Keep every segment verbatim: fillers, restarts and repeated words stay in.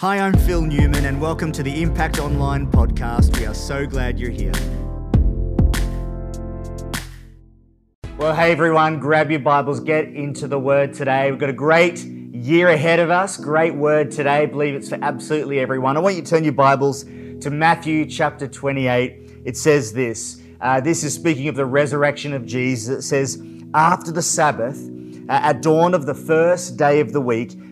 Hi, I'm Phil Newman, and welcome to the Impact Online Podcast. We are so glad you're here. Well, hey everyone, grab your Bibles, get into the Word today. We've got a great year ahead of us, great Word today. I believe it's for absolutely everyone. I want you to turn your Bibles to Matthew chapter twenty-eight. It says this. Uh, this is speaking of the resurrection of Jesus. It says, after the Sabbath, uh, at dawn of the first day of the week,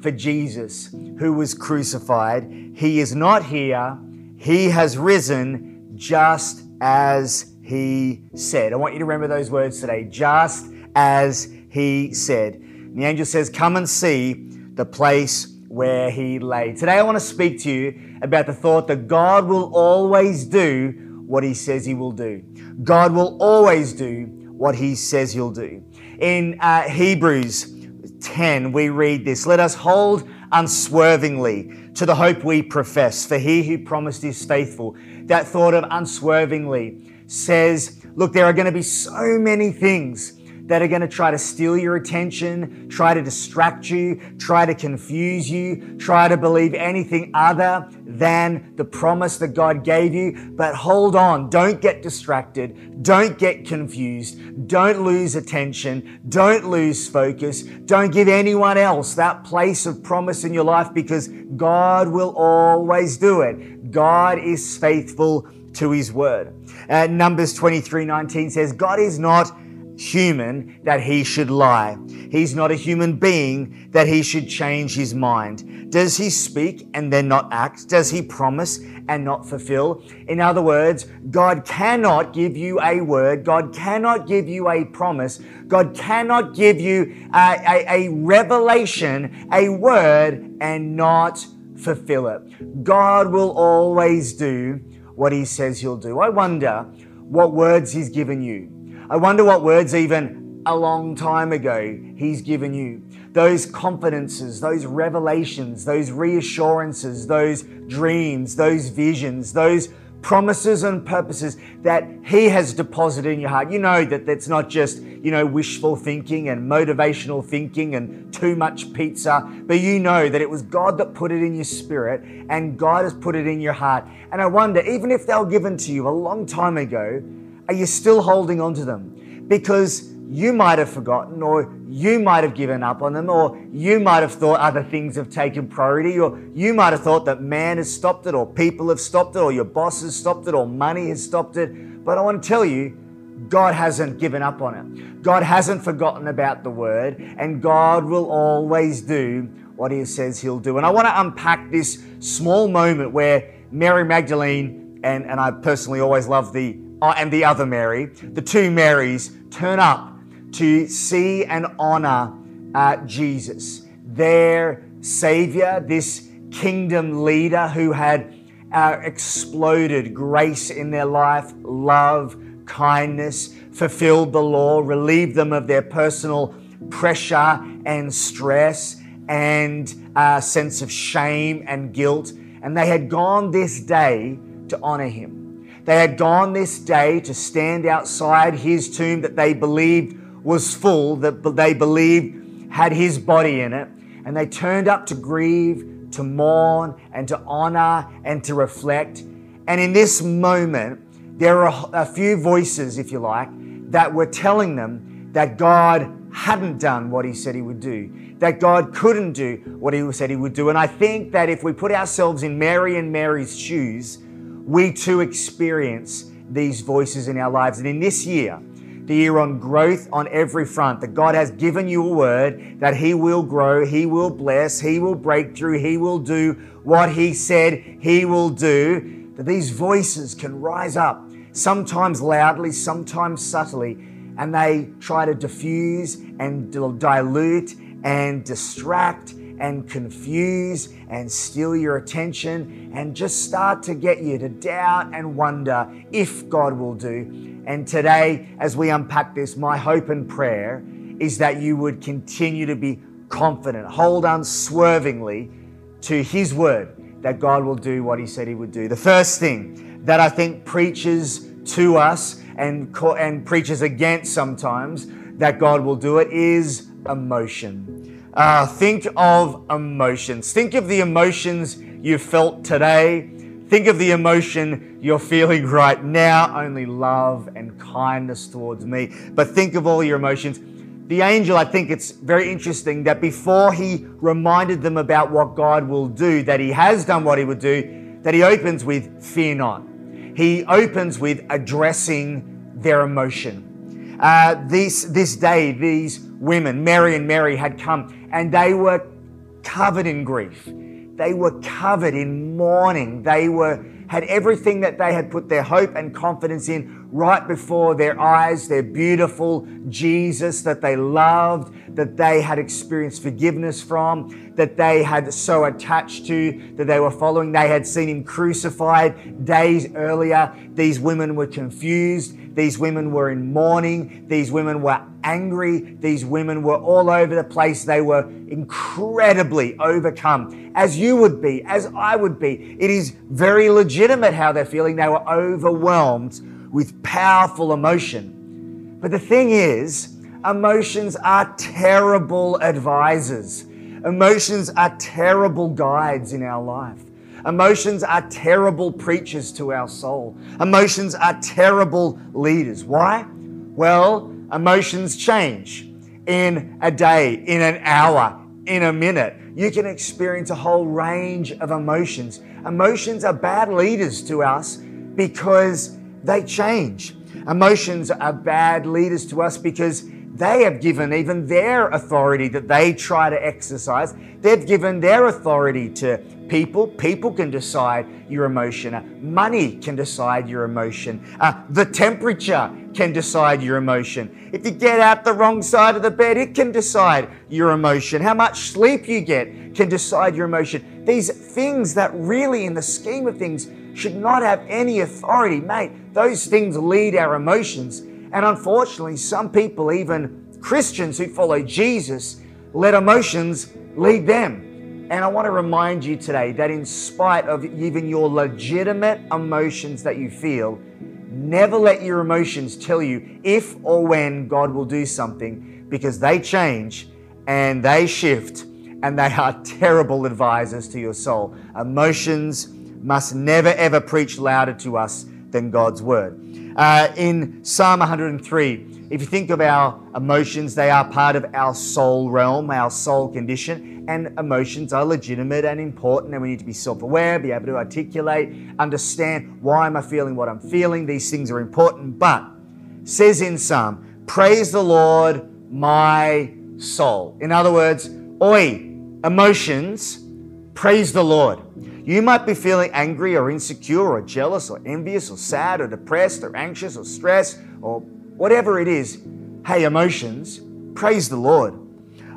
for Jesus, who was crucified. He is not here. He has risen just as he said." I want you to remember those words today. Just as he said. And the angel says, come and see the place where he lay. Today I want to speak to you about the thought that God will always do what he says he will do. God will always do what he says he'll do. In uh, Hebrews ten, we read this. Let us hold unswervingly to the hope we profess, for he who promised is faithful. That thought of unswervingly says, look, there are going to be so many things that are going to try to steal your attention, try to distract you, try to confuse you, try to believe anything other than the promise that God gave you. But hold on, don't get distracted, don't get confused, don't lose attention, don't lose focus, don't give anyone else that place of promise in your life, because God will always do it. God is faithful to his word. Uh, Numbers twenty-three nineteen says, God is not human that he should lie. He's not a human being that he should change his mind. Does he speak and then not act? Does he promise and not fulfill? In other words, God cannot give you a word. God cannot give you a promise. God cannot give you a, a, a revelation, a word, and not fulfill it. God will always do what he says he'll do. I wonder what words he's given you. I wonder what words even a long time ago he's given you. Those confidences, those revelations, those reassurances, those dreams, those visions, those promises and purposes that he has deposited in your heart. You know that that's not just, you know, wishful thinking and motivational thinking and too much pizza, but you know that it was God that put it in your spirit and God has put it in your heart. And I wonder, even if they were given to you a long time ago, are you still holding on to them? Because you might have forgotten, or you might have given up on them, or you might have thought other things have taken priority, or you might have thought that man has stopped it, or people have stopped it, or your boss has stopped it, or money has stopped it. But I want to tell you, God hasn't given up on it. God hasn't forgotten about the word, and God will always do what he says he'll do. And I want to unpack this small moment where Mary Magdalene, and, and I personally always love the Oh, and the other Mary, the two Marys, turn up to see and honor uh, Jesus, their Savior, this kingdom leader who had uh, exploded grace in their life, love, kindness, fulfilled the law, relieved them of their personal pressure and stress and uh, sense of shame and guilt. And they had gone this day to honor him. They had gone this day to stand outside his tomb that they believed was full, that they believed had his body in it. And they turned up to grieve, to mourn, and to honor, and to reflect. And in this moment, there are a few voices, if you like, that were telling them that God hadn't done what he said he would do, that God couldn't do what he said he would do. And I think that if we put ourselves in Mary and Mary's shoes, we too experience these voices in our lives. And in this year, the year on growth on every front, that God has given you a word that he will grow, he will bless, he will break through, he will do what he said he will do, that these voices can rise up, sometimes loudly, sometimes subtly, and they try to diffuse and dilute and distract and confuse and steal your attention and just start to get you to doubt and wonder if God will do. And today, as we unpack this, my hope and prayer is that you would continue to be confident, hold unswervingly to His word, that God will do what He said He would do. The first thing that I think preaches to us and, and preaches against sometimes that God will do it is emotion. Uh, think of emotions. Think of the emotions you felt today. Think of the emotion you're feeling right now, only love and kindness towards me. But think of all your emotions. The angel, I think it's very interesting that before he reminded them about what God will do, that he has done what he would do, that he opens with fear not. He opens with addressing their emotion. Uh, this, this day, these women, Mary and Mary, had come and they were covered in grief. They were covered in mourning. They were had everything that they had put their hope and confidence in right before their eyes, their beautiful Jesus that they loved, that they had experienced forgiveness from, that they had so attached to, that they were following. They had seen him crucified days earlier. These women were confused. These women were in mourning. These women were angry. These women were all over the place. They were incredibly overcome, as you would be, as I would be. It is very legitimate how they're feeling. They were overwhelmed with powerful emotion. But the thing is, emotions are terrible advisors. Emotions are terrible guides in our life. Emotions are terrible preachers to our soul. Emotions are terrible leaders. Why? Well, emotions change in a day, in an hour, in a minute. You can experience a whole range of emotions. Emotions are bad leaders to us because they change. Emotions are bad leaders to us because they have given even their authority that they try to exercise. They've given their authority to people. People can decide your emotion. Uh, money can decide your emotion. Uh, the temperature can decide your emotion. If you get out the wrong side of the bed, it can decide your emotion. How much sleep you get can decide your emotion. These things that really, in the scheme of things, should not have any authority, mate. Those things lead our emotions. And unfortunately, some people, even Christians who follow Jesus, let emotions lead them. And I want to remind you today that in spite of even your legitimate emotions that you feel, never let your emotions tell you if or when God will do something, because they change and they shift and they are terrible advisors to your soul. Emotions must never, ever preach louder to us than God's word. Uh, in Psalm one hundred and three, if you think of our emotions, they are part of our soul realm, our soul condition, and emotions are legitimate and important, and we need to be self-aware, be able to articulate, understand why am I feeling what I'm feeling. These things are important, but says in Psalm, praise the Lord, my soul. In other words, oi, emotions, praise the Lord. You might be feeling angry or insecure or jealous or envious or sad or depressed or anxious or stressed or whatever it is. Hey, emotions, praise the Lord.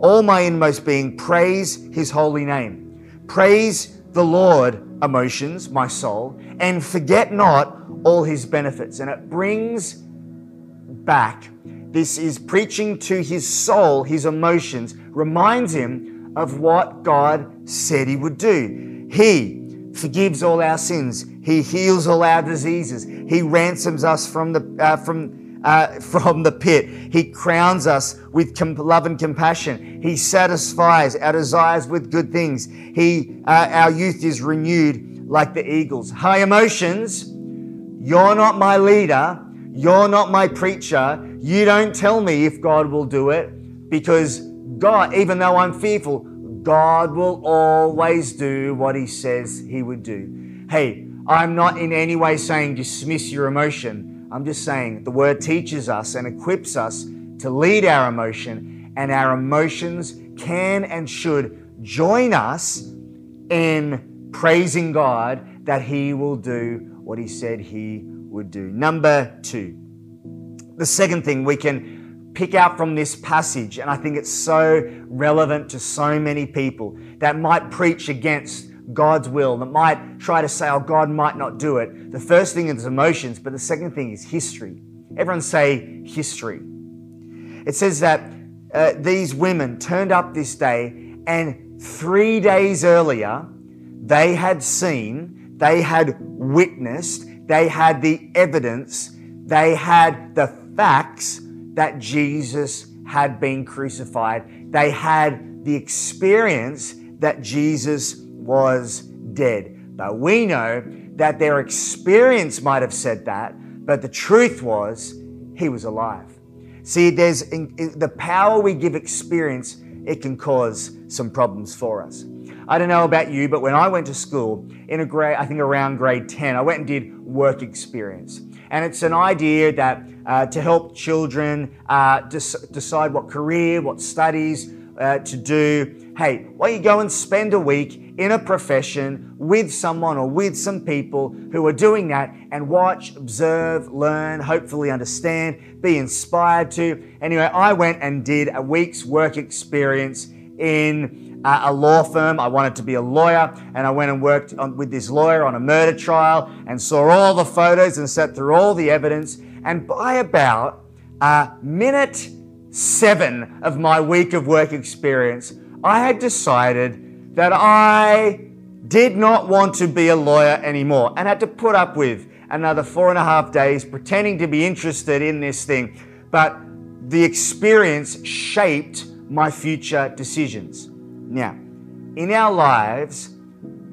All my inmost being, praise his holy name. Praise the Lord, emotions, my soul, and forget not all his benefits. And it brings back, this is preaching to his soul, his emotions, reminds him of what God said he would do. He forgives all our sins. He heals all our diseases. He ransoms us from the uh, from uh, from the pit. He crowns us with com- love and compassion. He satisfies our desires with good things. He uh, our youth is renewed like the eagles. High emotions. You're not my leader. You're not my preacher. You don't tell me if God will do it, because God, even though I'm fearful, God will always do what he says he would do. Hey, I'm not in any way saying dismiss your emotion. I'm just saying the word teaches us and equips us to lead our emotion, and our emotions can and should join us in praising God that he will do what he said he would do. Number two, the second thing we can pick out from this passage, and I think it's so relevant to so many people that might preach against God's will, that might try to say, oh, God might not do it. The first thing is emotions, but the second thing is history. Everyone say history. It says that uh, these women turned up this day, and three days earlier, they had seen, they had witnessed, they had the evidence, they had the facts that Jesus had been crucified. They had the experience that Jesus was dead. But we know that their experience might have said that, but the truth was he was alive. See, there's in, in the power we give experience, it can cause some problems for us. I don't know about you, but when I went to school in a grade, I think around grade ten, I went and did work experience. And it's an idea that uh, to help children uh, des- decide what career, what studies uh, to do. Hey, why don't you go and spend a week in a profession with someone or with some people who are doing that, and watch, observe, learn, hopefully understand, be inspired to. Anyway, I went and did a week's work experience in uh, a law firm. I wanted to be a lawyer, and I went and worked on, with this lawyer on a murder trial, and saw all the photos and sat through all the evidence. And by about uh, minute seven of my week of work experience, I had decided that I did not want to be a lawyer anymore, and had to put up with another four and a half days pretending to be interested in this thing. But the experience shaped my future decisions. Now, in our lives,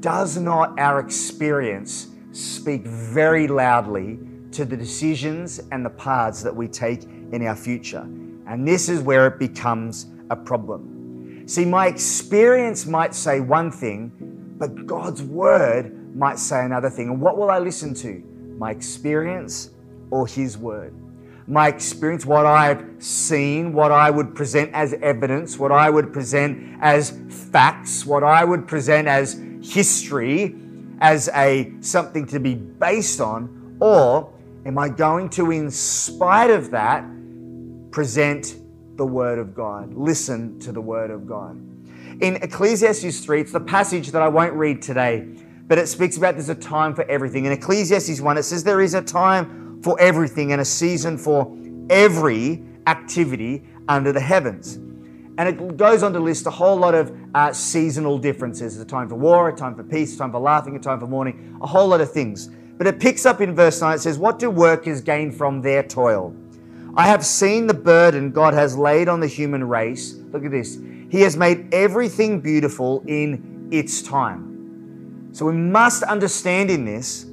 does not our experience speak very loudly to the decisions and the paths that we take in our future? And this is where it becomes a problem. See, my experience might say one thing, but God's word might say another thing. And what will I listen to? My experience or his word? My experience, what I've seen, what I would present as evidence, what I would present as facts, what I would present as history, as a something to be based on, or am I going to, in spite of that, present the word of God? Listen to the word of God. In Ecclesiastes three, it's the passage that I won't read today, but it speaks about there's a time for everything. In Ecclesiastes one, it says there is a time for everything and a season for every activity under the heavens. And it goes on to list a whole lot of uh, seasonal differences. There's a time for war, a time for peace, a time for laughing, a time for mourning, a whole lot of things. But it picks up in verse nine, it says, what do workers gain from their toil? I have seen the burden God has laid on the human race. Look at this. He has made everything beautiful in its time. So we must understand in this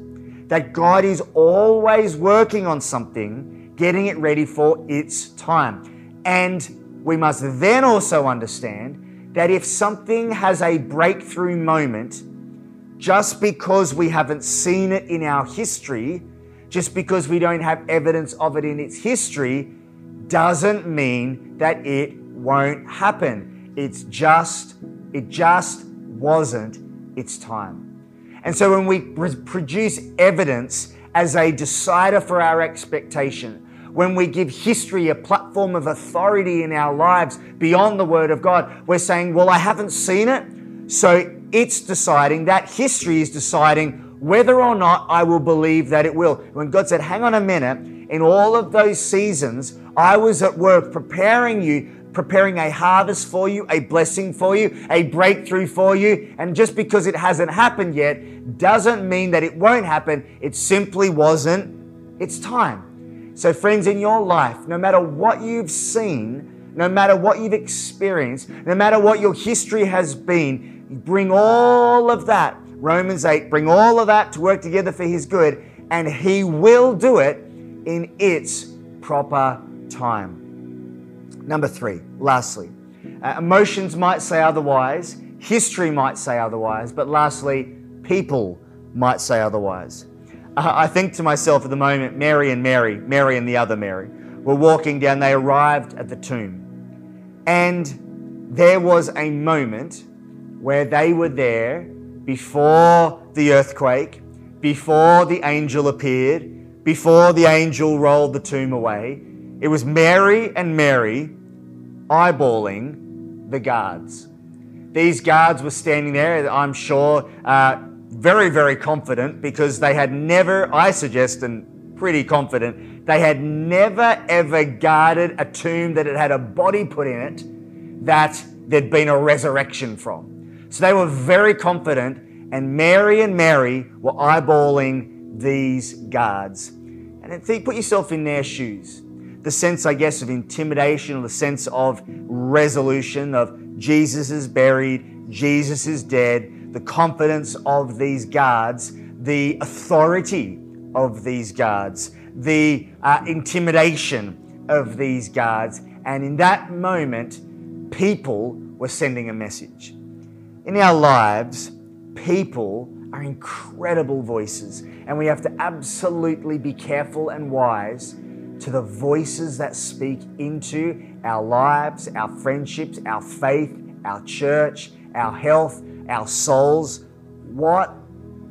that God is always working on something, getting it ready for its time. And we must then also understand that if something has a breakthrough moment, just because we haven't seen it in our history, just because we don't have evidence of it in its history, doesn't mean that it won't happen. It's just, it just wasn't its time. And so when we produce evidence as a decider for our expectation, when we give history a platform of authority in our lives beyond the word of God, we're saying, well, I haven't seen it, so it's deciding, that history is deciding whether or not I will believe that it will. When God said, hang on a minute, in all of those seasons, I was at work preparing you, preparing a harvest for you, a blessing for you, a breakthrough for you. And just because it hasn't happened yet, doesn't mean that it won't happen. It simply wasn't its time. So friends, in your life, no matter what you've seen, no matter what you've experienced, no matter what your history has been, bring all of that, Romans eight, bring all of that to work together for his good, and he will do it in its proper time. Number three, lastly, uh, emotions might say otherwise, history might say otherwise, but lastly, people might say otherwise. Uh, I think to myself at the moment, Mary and Mary, Mary and the other Mary, were walking down, they arrived at the tomb. And there was a moment where they were there before the earthquake, before the angel appeared, before the angel rolled the tomb away. It was Mary and Mary eyeballing the guards. These guards were standing there, I'm sure, uh, very, very confident, because they had never, I suggest, and pretty confident, they had never, ever guarded a tomb that it had a body put in it that there'd been a resurrection from. So they were very confident, and Mary and Mary were eyeballing these guards. And think, put yourself in their shoes. The sense, I guess, of intimidation, the sense of resolution, of Jesus is buried, Jesus is dead, the confidence of these guards, the authority of these guards, the uh, intimidation of these guards. And in that moment, people were sending a message. In our lives, people are incredible voices, and we have to absolutely be careful and wise to the voices that speak into our lives, our friendships, our faith, our church, our health, our souls, what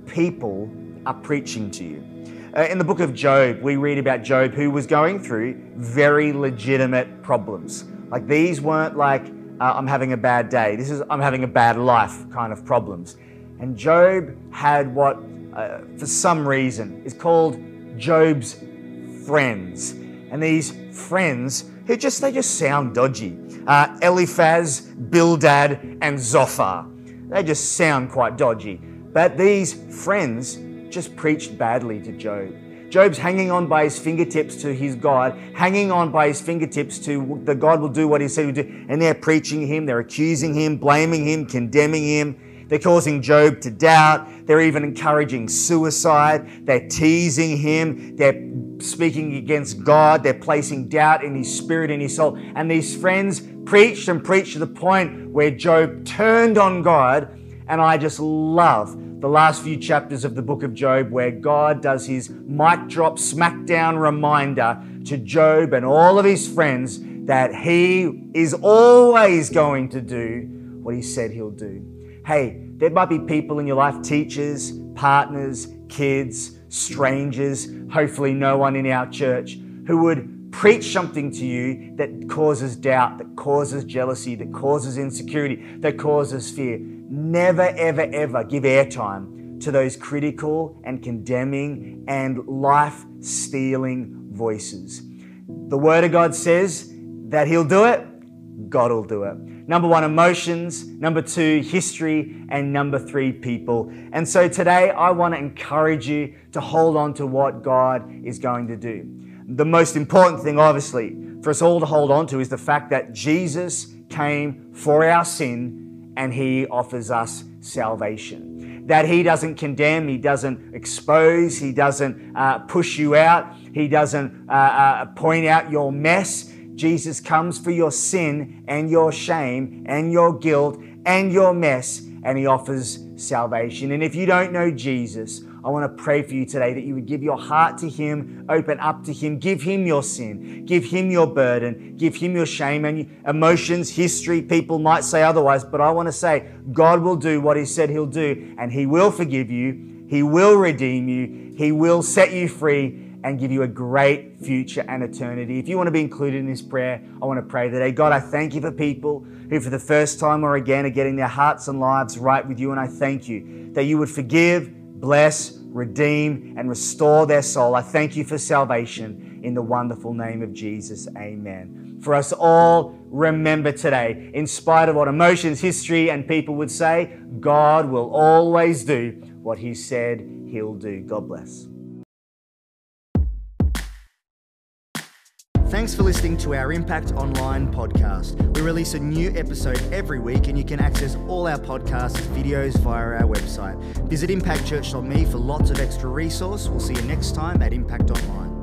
people are preaching to you. Uh, in the book of Job, we read about Job, who was going through very legitimate problems. Like, these weren't like, uh, I'm having a bad day. This is, I'm having a bad life kind of problems. And Job had what, uh, for some reason, is called Job's friends. And these friends, who just they just sound dodgy. Uh, Eliphaz, Bildad, and Zophar. They just sound quite dodgy. But these friends just preached badly to Job. Job's hanging on by his fingertips to his God, hanging on by his fingertips to the God will do what he said he would do. And they're preaching him, they're accusing him, blaming him, condemning him. They're causing Job to doubt. They're even encouraging suicide. They're teasing him. They're speaking against God. They're placing doubt in his spirit, in his soul. And these friends preached and preached to the point where Job turned on God. And I just love the last few chapters of the book of Job, where God does his mic drop, smackdown reminder to Job and all of his friends that he is always going to do what he said he'll do. Hey, there might be people in your life, teachers, partners, kids, strangers, hopefully no one in our church, who would preach something to you that causes doubt, that causes jealousy, that causes insecurity, that causes fear. Never, ever, ever give airtime to those critical and condemning and life-stealing voices. The Word of God says that He'll do it, God will do it. Number one, emotions. Number two, history. And number three, people. And so today, I want to encourage you to hold on to what God is going to do. The most important thing, obviously, for us all to hold on to is the fact that Jesus came for our sin and He offers us salvation. That He doesn't condemn, He doesn't expose, He doesn't uh, push you out, He doesn't uh, uh, point out your mess. Jesus comes for your sin and your shame and your guilt and your mess, and He offers salvation. And if you don't know Jesus, I want to pray for you today that you would give your heart to Him, open up to Him, give Him your sin, give Him your burden, give Him your shame and emotions, history. People might say otherwise, but I want to say God will do what He said He'll do, and He will forgive you, He will redeem you, He will set you free, and give you a great future and eternity. If you want to be included in this prayer, I want to pray today. God, I thank You for people who for the first time or again are getting their hearts and lives right with You. And I thank You that You would forgive, bless, redeem, and restore their soul. I thank You for salvation in the wonderful name of Jesus. Amen. For us all, remember today, in spite of what emotions, history, and people would say, God will always do what He said He'll do. God bless. Thanks for listening to our Impact Online podcast. We release a new episode every week, and you can access all our podcasts and videos via our website. Visit impact church dot me for lots of extra resource. We'll see you next time at Impact Online.